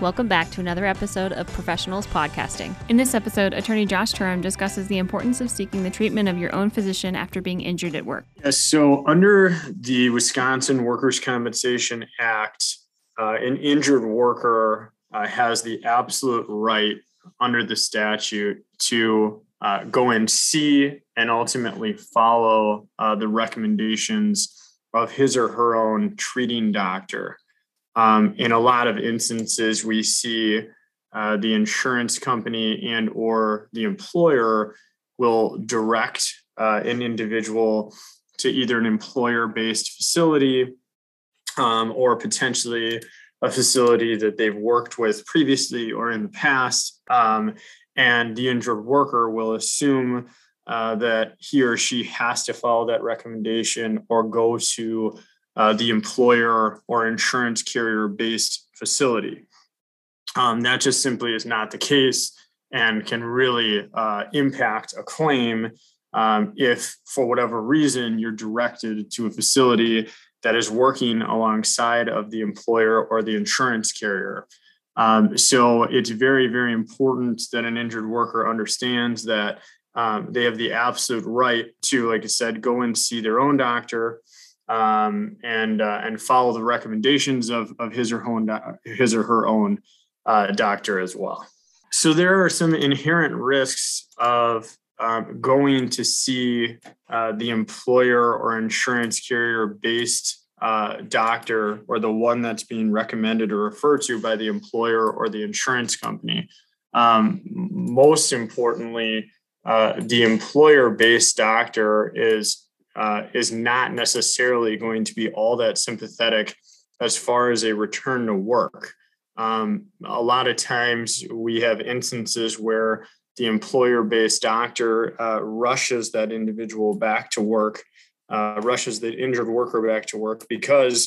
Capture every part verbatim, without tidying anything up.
Welcome back to another episode of Professionals Podcasting. In this episode, attorney Josh Turum discusses the importance of seeking the treatment of your own physician after being injured at work. Yes, so under the Wisconsin Workers' Compensation Act, uh, an injured worker uh, has the absolute right under the statute to uh, go and see and ultimately follow uh, the recommendations of his or her own treating doctor. Um, in a lot of instances, we see uh, the insurance company and or the employer will direct uh, an individual to either an employer-based facility um, or potentially a facility that they've worked with previously or in the past. Um, and the injured worker will assume uh, that he or she has to follow that recommendation or go to Uh, the employer or insurance carrier-based facility. Um, that just simply is not the case and can really uh, impact a claim um, if, for whatever reason, you're directed to a facility that is working alongside of the employer or the insurance carrier. Um, so it's very, very important that an injured worker understands that um, they have the absolute right to, like I said, go and see their own doctor, Um, and uh, and follow the recommendations of of his or her own his or her own uh, doctor as well. So there are some inherent risks of um, going to see uh, the employer or insurance carrier based uh, doctor or the one that's being recommended or referred to by the employer or the insurance company. Um, most importantly, uh, the employer based doctor is. Uh, is not necessarily going to be all that sympathetic as far as a return to work. Um, a lot of times we have instances where the employer-based doctor uh, rushes that individual back to work, uh, rushes the injured worker back to work because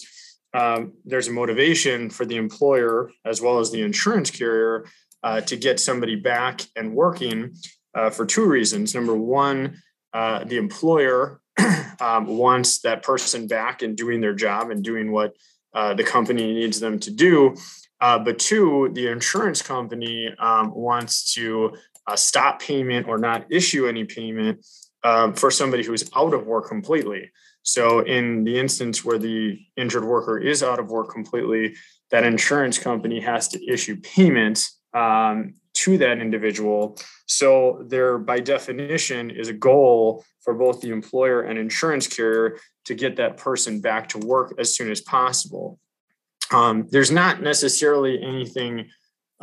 um, there's a motivation for the employer as well as the insurance carrier uh, to get somebody back and working uh, for two reasons. Number one, uh, the employer Um, wants that person back and doing their job and doing what uh, the company needs them to do. Uh, but two, the insurance company um, wants to uh, stop payment or not issue any payment um, for somebody who is out of work completely. So in the instance where the injured worker is out of work completely, that insurance company has to issue payment um, to that individual. So there, by definition, is a goal for both the employer and insurance carrier to get that person back to work as soon as possible. Um, there's not necessarily anything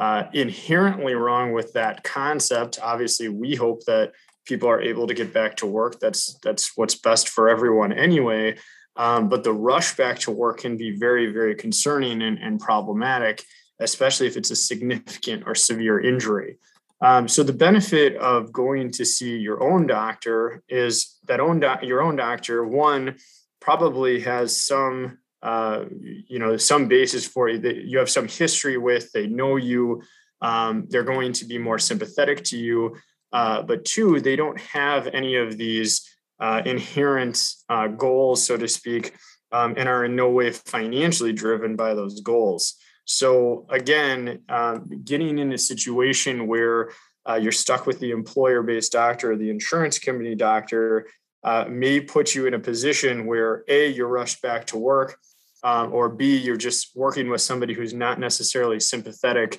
uh, inherently wrong with that concept. Obviously, we hope that people are able to get back to work. That's that's what's best for everyone anyway. Um, but the rush back to work can be very, very concerning and, and problematic, especially if it's a significant or severe injury. Um, so the benefit of going to see your own doctor is that own doc- your own doctor, one, probably has some, uh, you know, some basis for you that you have some history with, they know you, um, they're going to be more sympathetic to you. Uh, but two, they don't have any of these uh, inherent uh, goals, so to speak, um, and are in no way financially driven by those goals. So again, uh, getting in a situation where uh, you're stuck with the employer-based doctor or the insurance company doctor uh, may put you in a position where A, you're rushed back to work, um, or B, you're just working with somebody who's not necessarily sympathetic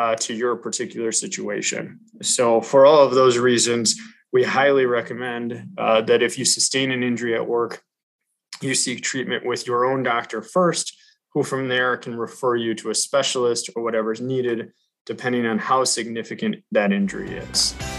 uh, to your particular situation. So for all of those reasons, we highly recommend uh, that if you sustain an injury at work, you seek treatment with your own doctor first, who from there can refer you to a specialist or whatever's needed, depending on how significant that injury is.